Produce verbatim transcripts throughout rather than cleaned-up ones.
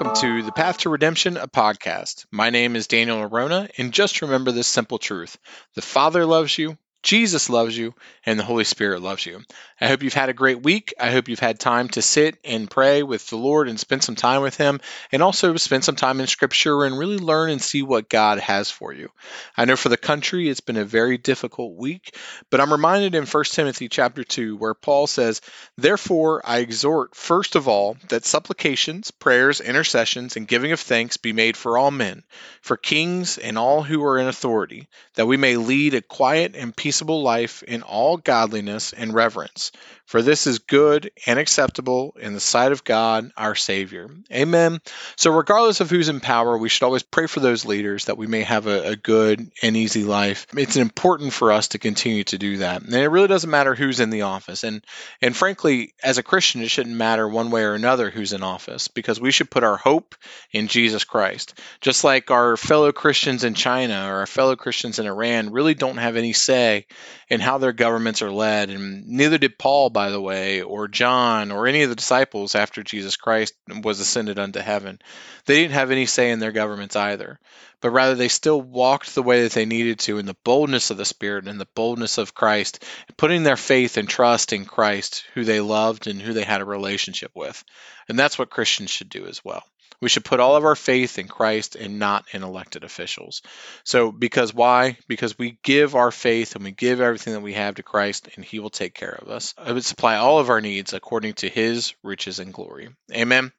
Welcome to the Path to Redemption, a podcast. My name is Daniel Arona, and just remember this simple truth. The Father loves you, Jesus loves you, and the Holy Spirit loves you. I hope you've had a great week. I hope you've had time to sit and pray with the Lord and spend some time with Him, and also spend some time in Scripture and really learn and see what God has for you. I know for the country, it's been a very difficult week, but I'm reminded in First Timothy chapter two, where Paul says, "Therefore I exhort, first of all, that supplications, prayers, intercessions, and giving of thanks be made for all men, for kings and all who are in authority, that we may lead a quiet and peaceable life in all godliness and reverence. For this is good and acceptable in the sight of God, our Savior." Amen. So regardless of who's in power, we should always pray for those leaders that we may have a, a good and easy life. It's important for us to continue to do that. And it really doesn't matter who's in the office. And, and frankly, as a Christian, it shouldn't matter one way or another who's in office, because we should put our hope in Jesus Christ. Just like our fellow Christians in China or our fellow Christians in Iran really don't have any say in how their governments are led. And neither did Paul, by the way, or John, or any of the disciples after Jesus Christ was ascended unto heaven. They didn't have any say in their governments either, but rather they still walked the way that they needed to in the boldness of the Spirit and the boldness of Christ, putting their faith and trust in Christ, who they loved and who they had a relationship with. And that's what Christians should do as well. We should put all of our faith in Christ and not in elected officials. So because why? Because we give our faith and we give everything that we have to Christ, and He will take care of us. He would supply all of our needs according to His riches and glory. Amen.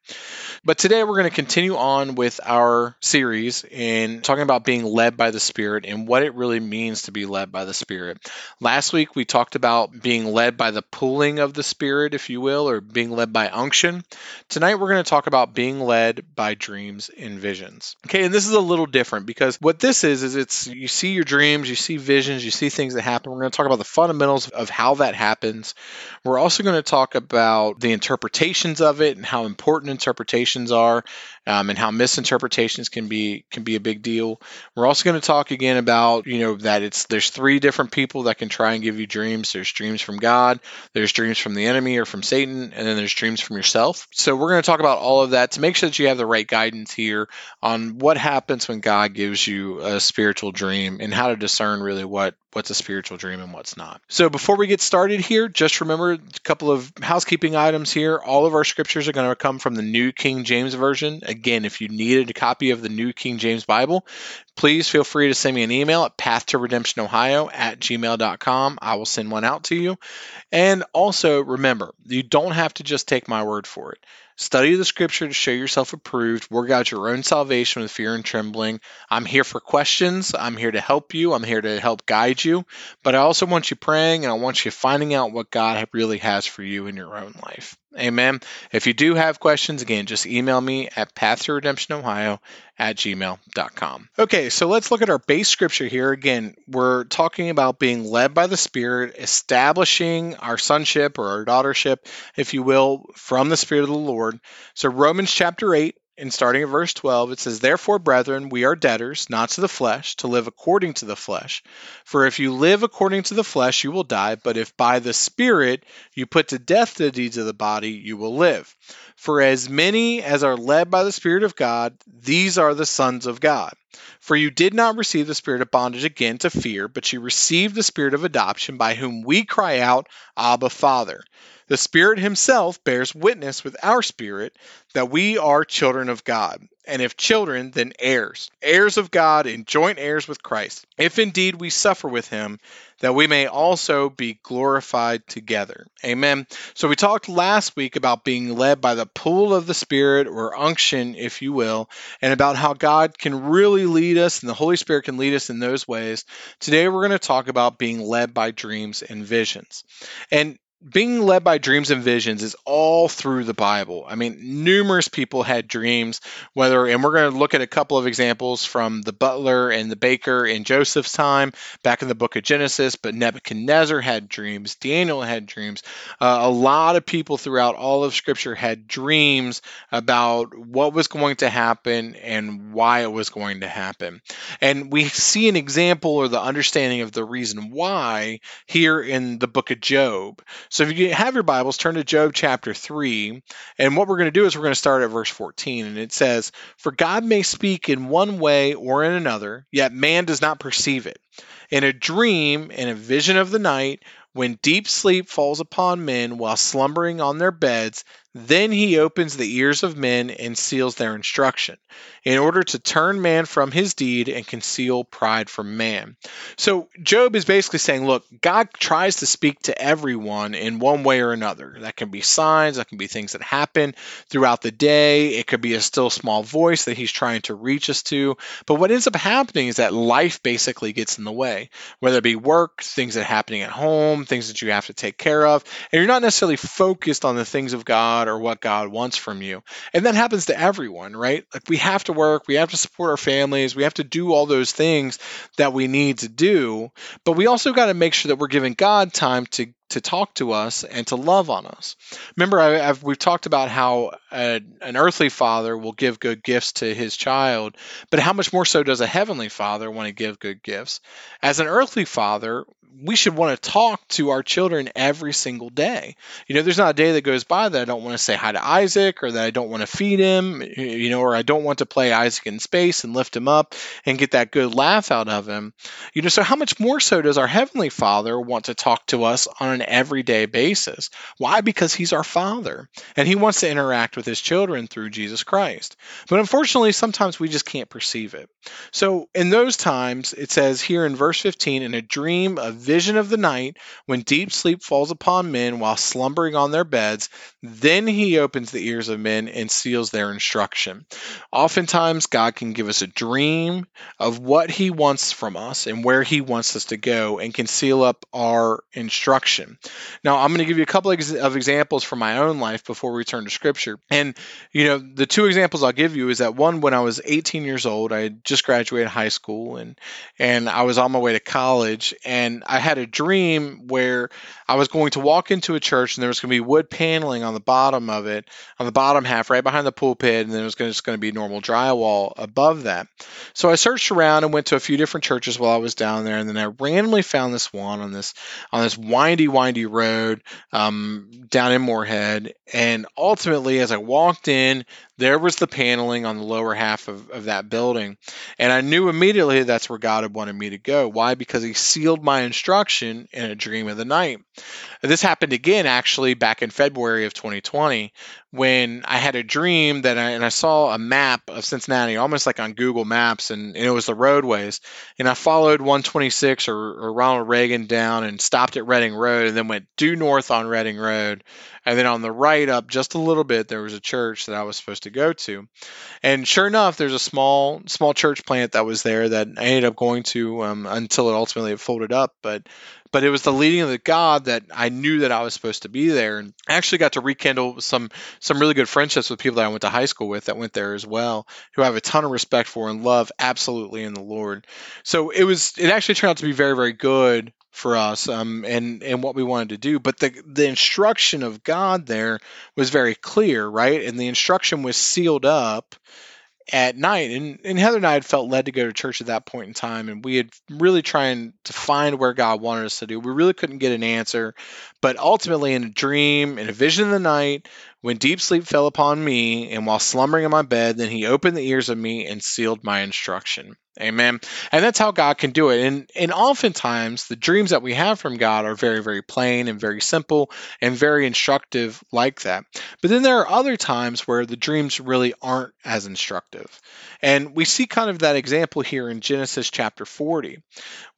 But today we're going to continue on with our series in talking about being led by the Spirit and what it really means to be led by the Spirit. Last week we talked about being led by the pulling of the Spirit, if you will, or being led by unction. Tonight we're going to talk about being led by dreams and visions. Okay, and this is a little different, because what this is, is it's you see your dreams, you see visions, you see things that happen. We're going to talk about the fundamentals of how that happens. We're also going to talk about the interpretations of it and how important interpretations are, um, and how misinterpretations can be can be a big deal. We're also going to talk again about, you know, that it's there's three different people that can try and give you dreams. There's dreams from God, there's dreams from the enemy or from Satan, and then there's dreams from yourself. So we're going to talk about all of that to make sure that you have the right guidance here on what happens when God gives you a spiritual dream and how to discern really what what's a spiritual dream and what's not. So before we get started here, just remember a couple of housekeeping items here. All of our scriptures are going to come from the New King James Version. Again, if you needed a copy of the New King James Bible, please feel free to send me an email at path to redemption ohio at gmail dot com. I will send one out to you. And also remember, you don't have to just take my word for it. Study the scripture to show yourself approved. Work out your own salvation with fear and trembling. I'm here for questions. I'm here to help you. I'm here to help guide you. But I also want you praying, and I want you finding out what God really has for you in your own life. Amen. If you do have questions, again, just email me at path to redemption ohio at gmail dot com. Okay, so let's look at our base scripture here. Again, we're talking about being led by the Spirit, establishing our sonship or our daughtership, if you will, from the Spirit of the Lord. So Romans chapter eight, and starting at verse twelve, it says, "Therefore, brethren, we are debtors, not to the flesh, to live according to the flesh. For if you live according to the flesh, you will die. But if by the Spirit you put to death the deeds of the body, you will live. For as many as are led by the Spirit of God, these are the sons of God. For you did not receive the spirit of bondage again to fear, but you received the Spirit of adoption, by whom we cry out, Abba, Father. The Spirit Himself bears witness with our spirit that we are children of God. And if children, then heirs, heirs of God and joint heirs with Christ, if indeed we suffer with Him, that we may also be glorified together." Amen. So we talked last week about being led by the pull of the Spirit, or unction, if you will, and about how God can really lead us and the Holy Spirit can lead us in those ways. Today we're going to talk about being led by dreams and visions. And being led by dreams and visions is all through the Bible. I mean, numerous people had dreams, whether, and we're going to look at a couple of examples from the butler and the baker in Joseph's time back in the book of Genesis, but Nebuchadnezzar had dreams. Daniel had dreams. Uh, a lot of people throughout all of Scripture had dreams about what was going to happen and why it was going to happen. And we see an example or the understanding of the reason why here in the book of Job. So if you have your Bibles, turn to Job chapter three, and what we're going to do is we're going to start at verse fourteen, and it says, "For God may speak in one way or in another, yet man does not perceive it. In a dream, in a vision of the night, when deep sleep falls upon men while slumbering on their beds, then he opens the ears of men and seals their instruction, in order to turn man from his deed and conceal pride from man." So Job is basically saying, look, God tries to speak to everyone in one way or another. That can be signs, that can be things that happen throughout the day. It could be a still small voice that he's trying to reach us to. But what ends up happening is that life basically gets in the way, whether it be work, things that are happening at home, things that you have to take care of. And you're not necessarily focused on the things of God or what God wants from you. And that happens to everyone, right? Like, we have to work, we have to support our families, we have to do all those things that we need to do, but we also got to make sure that we're giving God time to to talk to us and to love on us. Remember, I, I've, we've talked about how a, an earthly father will give good gifts to his child, but how much more so does a heavenly father want to give good gifts? As an earthly father, we should want to talk to our children every single day. You know, there's not a day that goes by that I don't want to say hi to Isaac, or that I don't want to feed him, you know, or I don't want to play Isaac in space and lift him up and get that good laugh out of him. You know, so how much more so does our heavenly father want to talk to us on an everyday basis? Why? Because he's our father and he wants to interact with his children through Jesus Christ. But unfortunately, sometimes we just can't perceive it. So in those times, it says here in verse fifteen, "In a dream, a vision of the night, when deep sleep falls upon men while slumbering on their beds, then he opens the ears of men and seals their instruction." Oftentimes, God can give us a dream of what he wants from us and where he wants us to go, and can seal up our instruction. Now, I'm going to give you a couple of examples from my own life before we turn to scripture. And, you know, the two examples I'll give you is that one, when I was eighteen years old, I had just graduated high school, and, and I was on my way to college, and I had a dream where I was going to walk into a church and there was going to be wood paneling on the bottom of it, on the bottom half, right behind the pulpit, and then it was going to, just going to be normal drywall above that. So I searched around and went to a few different churches while I was down there, and then I randomly found this one on this, on this windy windy road um, down in Moorhead. And ultimately, as I walked in, there was the paneling on the lower half of, of that building. And I knew immediately that's where God had wanted me to go. Why? Because he sealed my instruction in a dream of the night. This happened again, actually, back in February of twenty twenty, when I had a dream that I, and I saw a map of Cincinnati, almost like on Google Maps, and, and it was the roadways. And I followed one twenty-six or, or Ronald Reagan down and stopped at Reading Road, and then went due north on Reading Road. And then on the right up just a little bit, there was a church that I was supposed to go to. And sure enough, there's a small small church plant that was there that I ended up going to um, until it ultimately folded up. But But it was the leading of the God that I knew that I was supposed to be there. And I actually got to rekindle some some really good friendships with people that I went to high school with that went there as well, who I have a ton of respect for and love absolutely in the Lord. So it was it actually turned out to be very, very good for us um, and, and what we wanted to do. But the, the instruction of God there was very clear, right? And the instruction was sealed up at night. And, and Heather and I had felt led to go to church at that point in time. And we had really tried to find where God wanted us to do. We really couldn't get an answer. But ultimately, in a dream, in a vision of the night, when deep sleep fell upon me, and while slumbering in my bed, then he opened the ears of me and sealed my instruction. Amen. And that's how God can do it. And, and oftentimes, the dreams that we have from God are very, very plain and very simple and very instructive like that. But then there are other times where the dreams really aren't as instructive. And we see kind of that example here in Genesis chapter forty,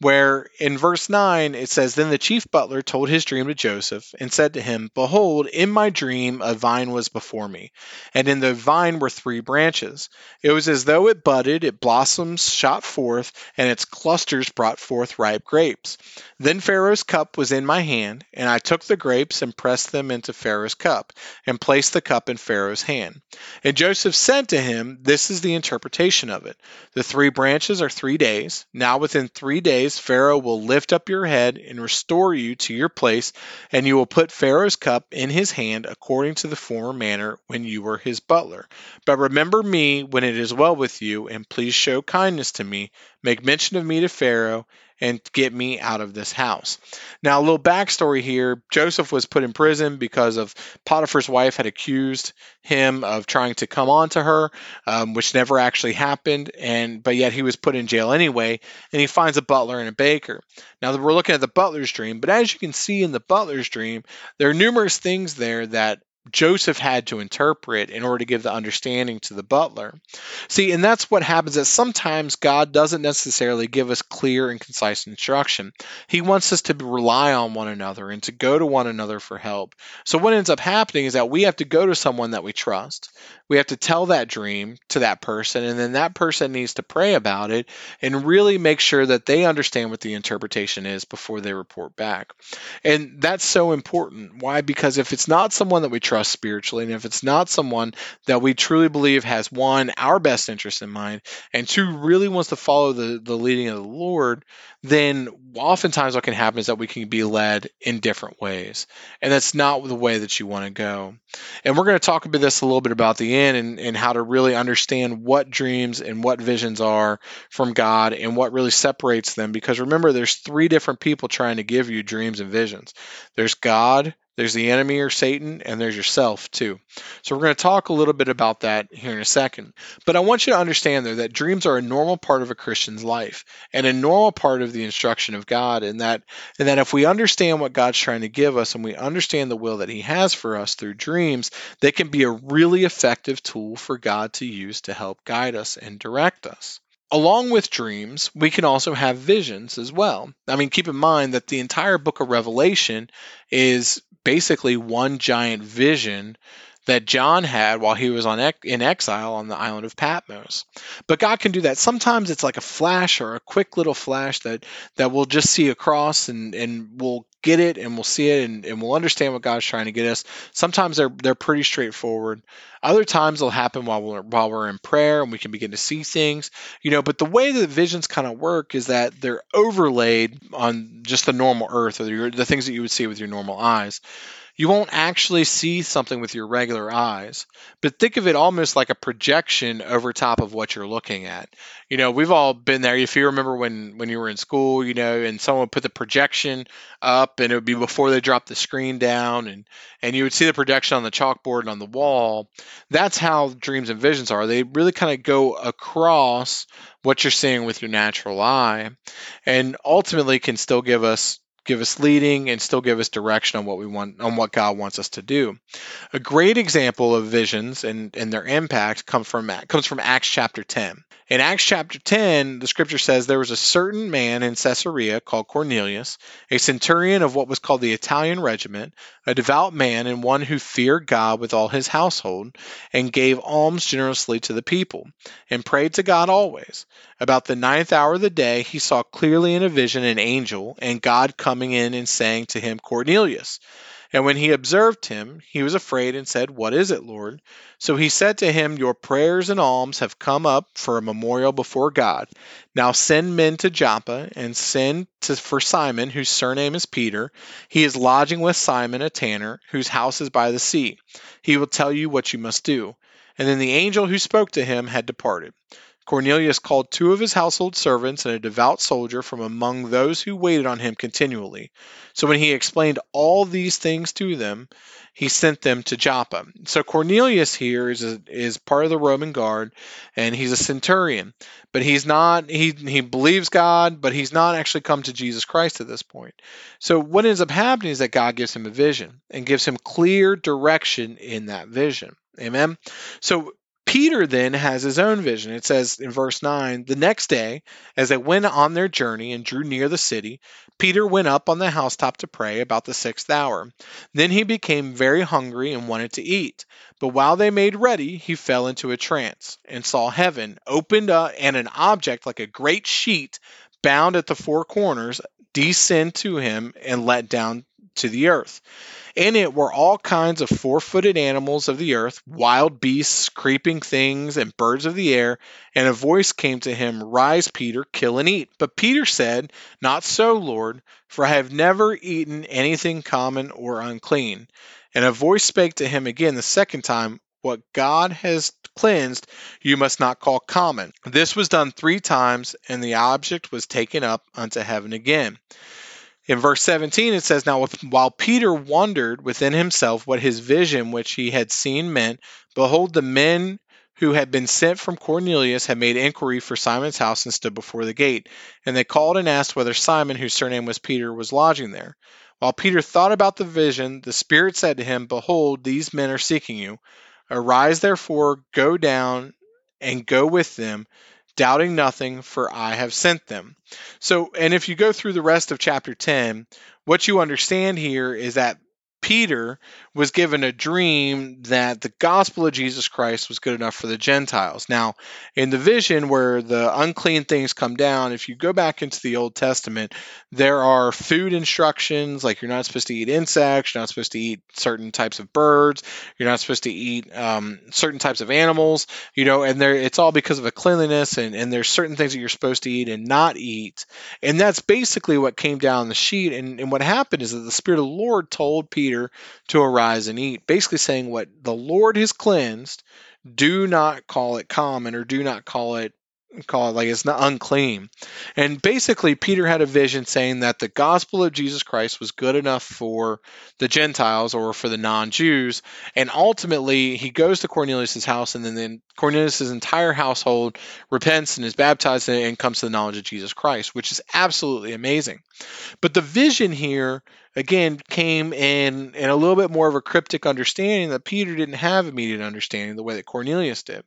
where in verse nine, it says, "Then the chief butler told his dream to Joseph and said to him, 'Behold, in my dream a vine was before me, and in the vine were three branches. It was as though it budded, it blossomed, shot forth, and its clusters brought forth ripe grapes. Then Pharaoh's cup was in my hand, and I took the grapes and pressed them into Pharaoh's cup, and placed the cup in Pharaoh's hand. And Joseph said to him, this is the interpretation of it. The three branches are three days. Now within three days Pharaoh will lift up your head and restore you to your place, and you will put Pharaoh's cup in his hand according to the former manner when you were his butler. But remember me when it is well with you, and please show kindness to me. Make mention of me to Pharaoh, and get me out of this house. Now, a little backstory here. Joseph was put in prison because of Potiphar's wife had accused him of trying to come on to her, um, which never actually happened, and but yet he was put in jail anyway, and he finds a butler and a baker. Now, we're looking at the butler's dream, but as you can see in the butler's dream, there are numerous things there that Joseph had to interpret in order to give the understanding to the butler. See, and that's what happens, that sometimes God doesn't necessarily give us clear and concise instruction. He wants us to rely on one another and to go to one another for help. So what ends up happening is that we have to go to someone that we trust. We have to tell that dream to that person, and then that person needs to pray about it and really make sure that they understand what the interpretation is before they report back. And that's so important. Why? Because if it's not someone that we trust spiritually, and if it's not someone that we truly believe has, one, our best interest in mind, and two, really wants to follow the, the leading of the Lord, then oftentimes what can happen is that we can be led in different ways. And that's not the way that you want to go. And we're going to talk about this a little bit about the end and, and how to really understand what dreams and what visions are from God and what really separates them. Because remember, there's three different people trying to give you dreams and visions. There's God, there's the enemy or Satan, and there's yourself too. So we're going to talk a little bit about that here in a second. But I want you to understand though that dreams are a normal part of a Christian's life and a normal part of the instruction of God, and that and that if we understand what God's trying to give us and we understand the will that he has for us through dreams, they can be a really effective tool for God to use to help guide us and direct us. Along with dreams, we can also have visions as well. I mean, keep in mind that the entire book of Revelation is basically one giant vision that John had while he was on ex- in exile on the island of Patmos. But God can do that. Sometimes it's like a flash or a quick little flash that, that we'll just see across and, and we'll get it and we'll see it and, and we'll understand what God's trying to get us. Sometimes they're they're pretty straightforward. Other times they'll happen while we're, while we're in prayer and we can begin to see things, you know, but the way that visions kind of work is that they're overlaid on just the normal earth or the, the things that you would see with your normal eyes. You won't actually see something with your regular eyes, but think of it almost like a projection over top of what you're looking at. You know, we've all been there. If you remember when, when you were in school, you know, and someone put the projection up and it would be before they dropped the screen down and, and you would see the projection on the chalkboard and on the wall. That's how dreams and visions are. They really kind of go across what you're seeing with your natural eye and ultimately can still give us give us leading and still give us direction on what we want, on what God wants us to do. A great example of visions and, and their impact come from, comes from Acts chapter ten. In Acts chapter ten, the scripture says, there was a certain man in Caesarea called Cornelius, a centurion of what was called the Italian regiment, a devout man and one who feared God with all his household and gave alms generously to the people and prayed to God always. About the ninth hour of the day, he saw clearly in a vision an angel and God coming in and saying to him, Cornelius. And when he observed him, he was afraid and said, What is it, Lord? So he said to him, Your prayers and alms have come up for a memorial before God. Now send men to Joppa and send to, for Simon, whose surname is Peter. He is lodging with Simon, a tanner, whose house is by the sea. He will tell you what you must do. And then the angel who spoke to him had departed. Cornelius called two of his household servants and a devout soldier from among those who waited on him continually. So when he explained all these things to them, he sent them to Joppa. So Cornelius here is a, is part of the Roman guard, and he's a centurion. But he's not, he, he believes God, but he's not actually come to Jesus Christ at this point. So what ends up happening is that God gives him a vision and gives him clear direction in that vision. Amen? So Peter then has his own vision. It says in verse nine, the next day, as they went on their journey and drew near the city, Peter went up on the housetop to pray about the sixth hour. Then he became very hungry and wanted to eat. But while they made ready, he fell into a trance and saw heaven opened up and an object like a great sheet bound at the four corners descend to him and let down to the earth. In it were all kinds of four-footed animals of the earth, wild beasts, creeping things, and birds of the air, and a voice came to him, Rise, Peter, kill and eat. But Peter said, Not so, Lord, for I have never eaten anything common or unclean. And a voice spake to him again the second time, What God has cleansed, you must not call common. This was done three times, and the object was taken up unto heaven again. In verse seventeen, it says, Now while Peter wondered within himself what his vision which he had seen meant, behold, the men who had been sent from Cornelius had made inquiry for Simon's house and stood before the gate. And they called and asked whether Simon, whose surname was Peter, was lodging there. While Peter thought about the vision, the Spirit said to him, Behold, these men are seeking you. Arise, therefore, go down and go with them, doubting nothing, for I have sent them. So, and if you go through the rest of chapter ten, what you understand here is that Peter was given a dream that the gospel of Jesus Christ was good enough for the Gentiles. Now, in the vision where the unclean things come down, if you go back into the Old Testament, there are food instructions, like you're not supposed to eat insects, you're not supposed to eat certain types of birds, you're not supposed to eat um, certain types of animals, you know, and there, it's all because of a cleanliness, and, and there's certain things that you're supposed to eat and not eat. And that's basically what came down the sheet. And, and what happened is that the Spirit of the Lord told Peter to arise and eat, basically saying what the Lord has cleansed, do not call it common, or do not call it call it like it's not unclean. And basically Peter had a vision saying that the gospel of Jesus Christ was good enough for the Gentiles, or for the non-Jews. And ultimately he goes to Cornelius's house, and then, then Cornelius's entire household repents and is baptized and comes to the knowledge of Jesus Christ, which is absolutely amazing. But the vision here again came in in a little bit more of a cryptic understanding that Peter didn't have immediate understanding the way that Cornelius did.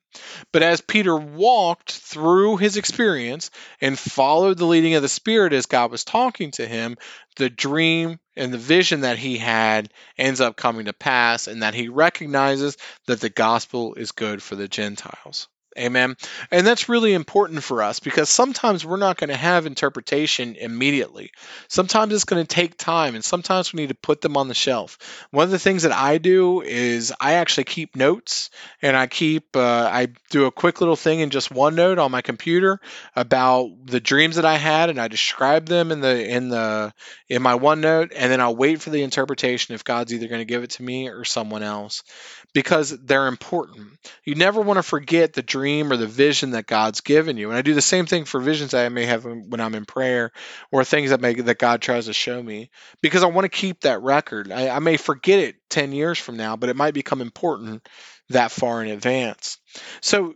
But as Peter walked through his experience and followed the leading of the Spirit as God was talking to him, the dream and the vision that he had ends up coming to pass, and that he recognizes that the gospel is good for the Gentiles. Amen. And that's really important for us, because sometimes we're not going to have interpretation immediately. Sometimes it's going to take time, and sometimes we need to put them on the shelf. One of the things that I do is I actually keep notes, and I keep, uh, I do a quick little thing in just OneNote on my computer about the dreams that I had, and I describe them in the, in the, in my OneNote, and then I'll wait for the interpretation if God's either going to give it to me or someone else, because they're important. You never want to forget the dream dream or the vision that God's given you. And I do the same thing for visions that I may have when I'm in prayer, or things that may, that God tries to show me, because I want to keep that record. I, I may forget it ten years from now, but it might become important that far in advance. So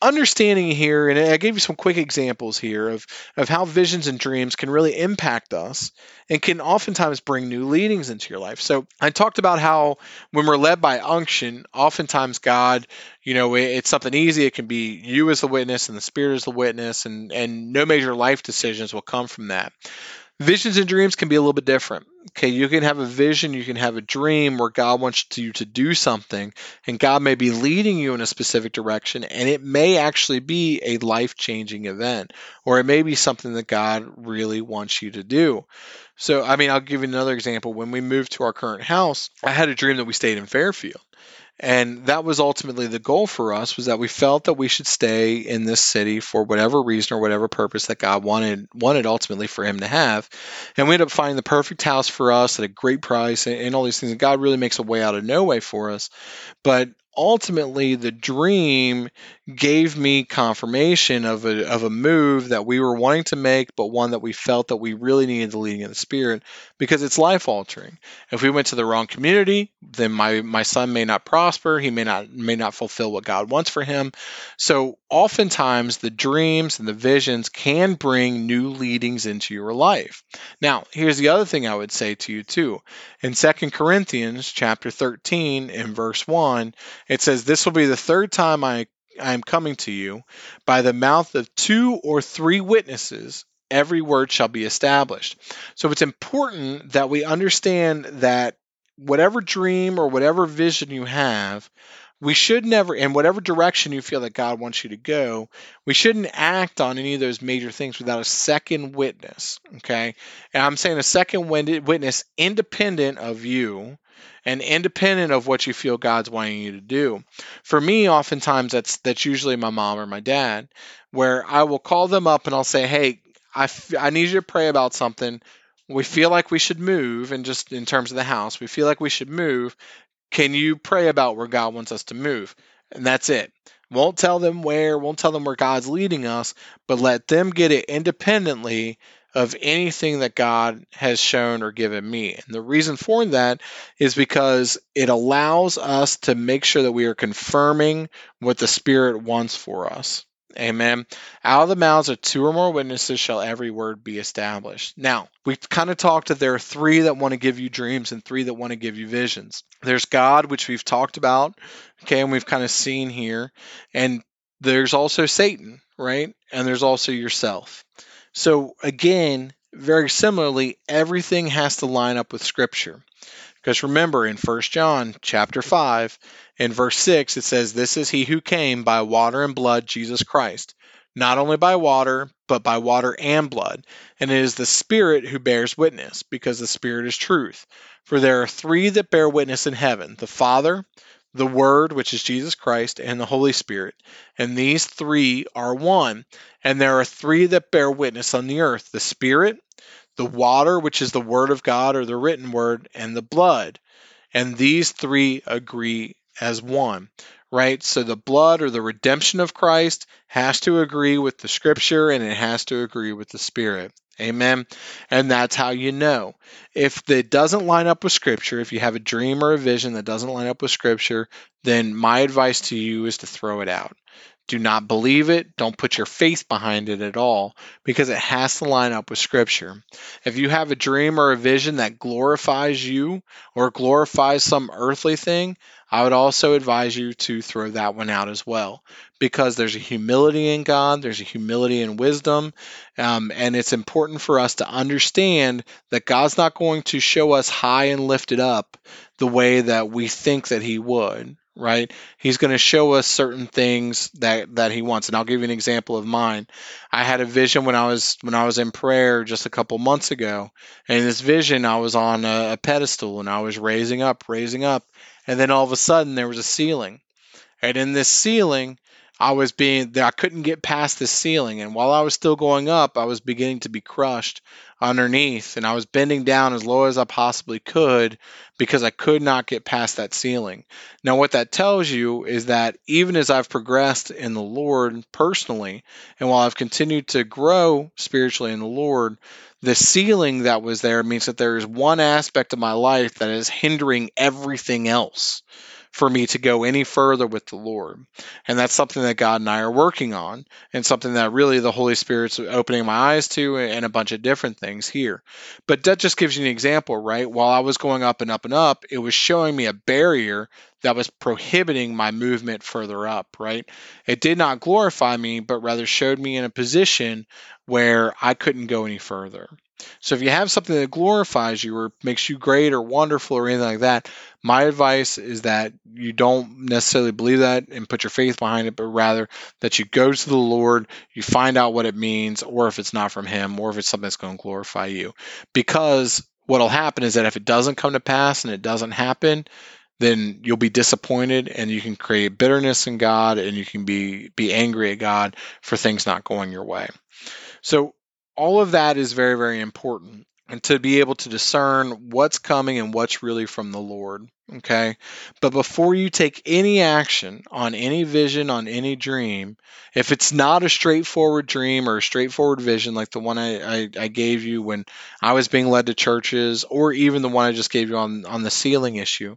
understanding here, and I gave you some quick examples here of, of how visions and dreams can really impact us and can oftentimes bring new leadings into your life. So I talked about how when we're led by unction, oftentimes God, you know, it's something easy. It can be you as the witness and the Spirit as the witness, and, and no major life decisions will come from that. Visions and dreams can be a little bit different. Okay, you can have a vision, you can have a dream where God wants you to do something, and God may be leading you in a specific direction, and it may actually be a life-changing event, or it may be something that God really wants you to do. So, I mean, I'll give you another example. When we moved to our current house, I had a dream that we stayed in Fairfield. And that was ultimately the goal for us, was that we felt that we should stay in this city for whatever reason or whatever purpose that God wanted wanted ultimately for him to have. And we ended up finding the perfect house for us at a great price, and, and all these things. And God really makes a way out of no way for us. But ultimately, the dream gave me confirmation of a, of a move that we were wanting to make, but one that we felt that we really needed the leading of the Spirit, because it's life-altering. If we went to the wrong community, then my, my son may not prosper. He may not may not fulfill what God wants for him. So oftentimes, the dreams and the visions can bring new leadings into your life. Now, here's the other thing I would say to you, too. In Second Corinthians chapter thirteen and verse one, it says, "This will be the third time I, I am coming to you. By the mouth of two or three witnesses, every word shall be established." So it's important that we understand that whatever dream or whatever vision you have, we should never, in whatever direction you feel that God wants you to go, we shouldn't act on any of those major things without a second witness, okay? And I'm saying a second witness independent of you, and independent of what you feel God's wanting you to do. For me, oftentimes that's that's usually my mom or my dad, where I will call them up and I'll say, "Hey, I, f- I need you to pray about something. We feel like we should move," and just in terms of the house, we feel like we should move. Can you pray about where God wants us to move? And that's it. Won't tell them where, won't tell them where God's leading us, but let them get it independently of anything that God has shown or given me. And the reason for that is because it allows us to make sure that we are confirming what the Spirit wants for us. Amen. Out of the mouths of two or more witnesses shall every word be established. Now, we've kind of talked that there are three that want to give you dreams and three that want to give you visions. There's God, which we've talked about, okay, and we've kind of seen here. And there's also Satan, right? And there's also yourself. So again, very similarly, everything has to line up with Scripture. Because remember, in First John chapter five, in verse six, it says, "This is he who came by water and blood, Jesus Christ, not only by water, but by water and blood. And it is the Spirit who bears witness, because the Spirit is truth. For there are three that bear witness in heaven, the Father, the Word, which is Jesus Christ, and the Holy Spirit. And these three are one. And there are three that bear witness on the earth, the Spirit, the water, which is the word of God or the written word, and the blood. And these three agree as one," right? So the blood or the redemption of Christ has to agree with the Scripture, and it has to agree with the Spirit. Amen. And that's how you know. If it doesn't line up with Scripture, if you have a dream or a vision that doesn't line up with Scripture, then my advice to you is to throw it out. Do not believe it. Don't put your faith behind it at all, because it has to line up with Scripture. If you have a dream or a vision that glorifies you or glorifies some earthly thing, I would also advise you to throw that one out as well, because there's a humility in God, there's a humility in wisdom, um, and it's important for us to understand that God's not going to show us high and lifted up the way that we think that He would. Right? He's going to show us certain things that, that he wants. And I'll give you an example of mine. I had a vision when I was when I was in prayer just a couple months ago. And in this vision, I was on a, a pedestal and I was raising up, raising up. And then all of a sudden there was a ceiling. And in this ceiling, I was being, I couldn't get past the ceiling. And while I was still going up, I was beginning to be crushed underneath. And I was bending down as low as I possibly could because I could not get past that ceiling. Now, what that tells you is that even as I've progressed in the Lord personally, and while I've continued to grow spiritually in the Lord, the ceiling that was there means that there is one aspect of my life that is hindering everything else for me to go any further with the Lord. And that's something that God and I are working on, and something that really the Holy Spirit's opening my eyes to, and a bunch of different things here. But that just gives you an example, right? While I was going up and up and up, it was showing me a barrier that was prohibiting my movement further up, right? It did not glorify me, but rather showed me in a position where I couldn't go any further. So if you have something that glorifies you or makes you great or wonderful or anything like that, my advice is that you don't necessarily believe that and put your faith behind it, but rather that you go to the Lord, you find out what it means, or if it's not from Him, or if it's something that's going to glorify you. Because what'll happen is that if it doesn't come to pass and it doesn't happen, then you'll be disappointed, and you can create bitterness in God, and you can be be angry at God for things not going your way. So all of that is very, very important, and to be able to discern what's coming and what's really from the Lord, okay? But before you take any action on any vision, on any dream, if it's not a straightforward dream or a straightforward vision like the one I, I, I gave you when I was being led to churches, or even the one I just gave you on, on the ceiling issue,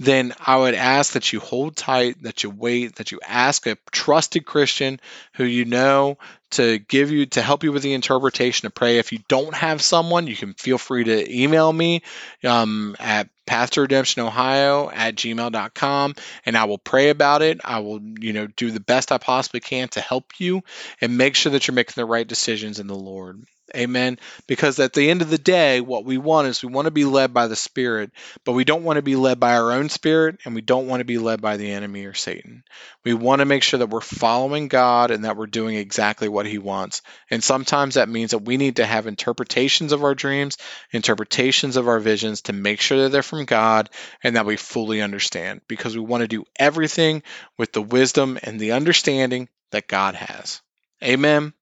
then I would ask that you hold tight, that you wait, that you ask a trusted Christian who you know to give you, to help you with the interpretation to pray. If you don't have someone, you can feel free to email me um, at Path To Redemption Ohio at gmail dot com, and I will pray about it. I will, you know, do the best I possibly can to help you and make sure that you're making the right decisions in the Lord. Amen. Because at the end of the day, what we want is we want to be led by the Spirit, but we don't want to be led by our own spirit, and we don't want to be led by the enemy or Satan. We want to make sure that we're following God and that we're doing exactly what He wants. And sometimes that means that we need to have interpretations of our dreams, interpretations of our visions to make sure that they're from God and that we fully understand, because we want to do everything with the wisdom and the understanding that God has. Amen.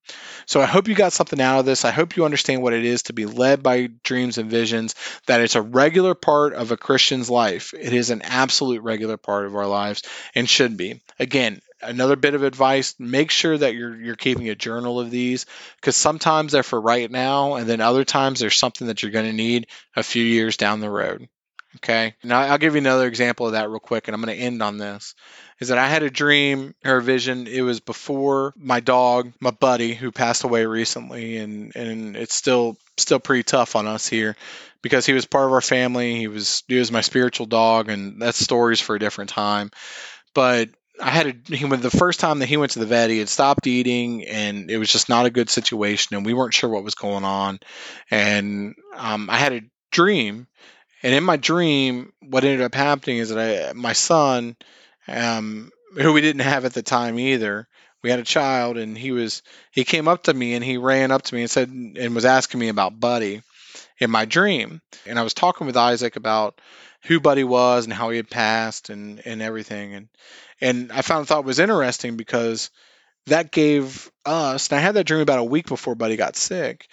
So I hope you got something out of this. I hope you understand what it is to be led by dreams and visions, that it's a regular part of a Christian's life. It is an absolute regular part of our lives and should be. Again, another bit of advice, make sure that you're you're keeping a journal of these, because sometimes they're for right now, and then other times there's something that you're going to need a few years down the road. Okay. Now I'll give you another example of that real quick, and I'm going to end on this. Is that I had a dream or a vision. It was before my dog, my buddy, who passed away recently, and, and it's still still pretty tough on us here because he was part of our family. He was he was my spiritual dog, and that's stories for a different time. But I had a, he went, the first time that he went to the vet, he had stopped eating, and it was just not a good situation, and we weren't sure what was going on. And um, I had a dream. And in my dream, what ended up happening is that I, my son, um, who we didn't have at the time either, we had a child, and he was he came up to me and he ran up to me and said and was asking me about Buddy in my dream. And I was talking with Isaac about who Buddy was and how he had passed and, and everything. And and I found thought was interesting because that gave us, and I had that dream about a week before Buddy got sick,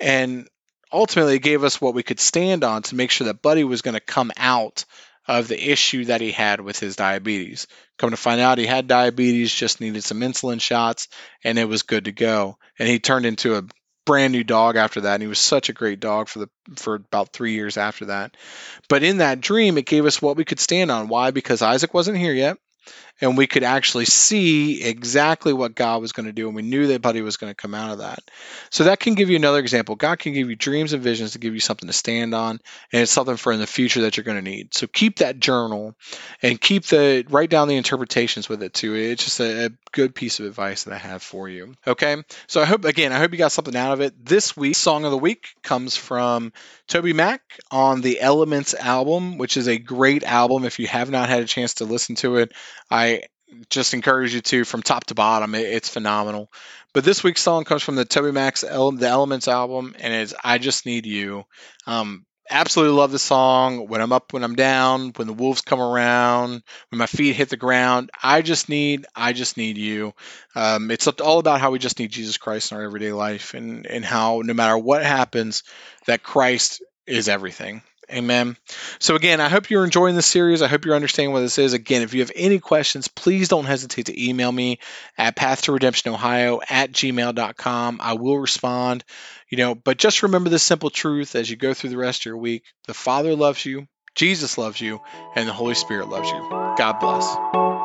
and ultimately it gave us what we could stand on to make sure that Buddy was going to come out of the issue that he had with his diabetes. Come to find out, he had diabetes, just needed some insulin shots, and it was good to go. And he turned into a brand new dog after that, and he was such a great dog for the for about three years after that. But in that dream, it gave us what we could stand on. Why? Because Isaac wasn't here yet, and we could actually see exactly what God was going to do, and we knew that Buddy was going to come out of that. So that can give you another example. God can give you dreams and visions to give you something to stand on, and it's something for in the future that you're going to need. So keep that journal and keep the write down the interpretations with it too. It's just a, a good piece of advice that I have for you. Okay? So I hope, again, I hope you got something out of it. This week's Song of the Week comes from Toby Mac on the Elements album, which is a great album. If you have not had a chance to listen to it, I just encourage you to, from top to bottom. It, it's phenomenal. But this week's song comes from the Toby Mac's El- the Elements album, and it's I Just Need You. Um, absolutely love the song. When I'm up, when I'm down, when the wolves come around, when my feet hit the ground, I just need, I just need you. Um, it's all about how we just need Jesus Christ in our everyday life, and, and how no matter what happens, that Christ is everything. Amen. So again, I hope you're enjoying this series. I hope you're understanding what this is. Again, if you have any questions, please don't hesitate to email me at path to redemption ohio at gmail dot com. I will respond, you know, but just remember this simple truth as you go through the rest of your week. The Father loves you, Jesus loves you, and the Holy Spirit loves you. God bless.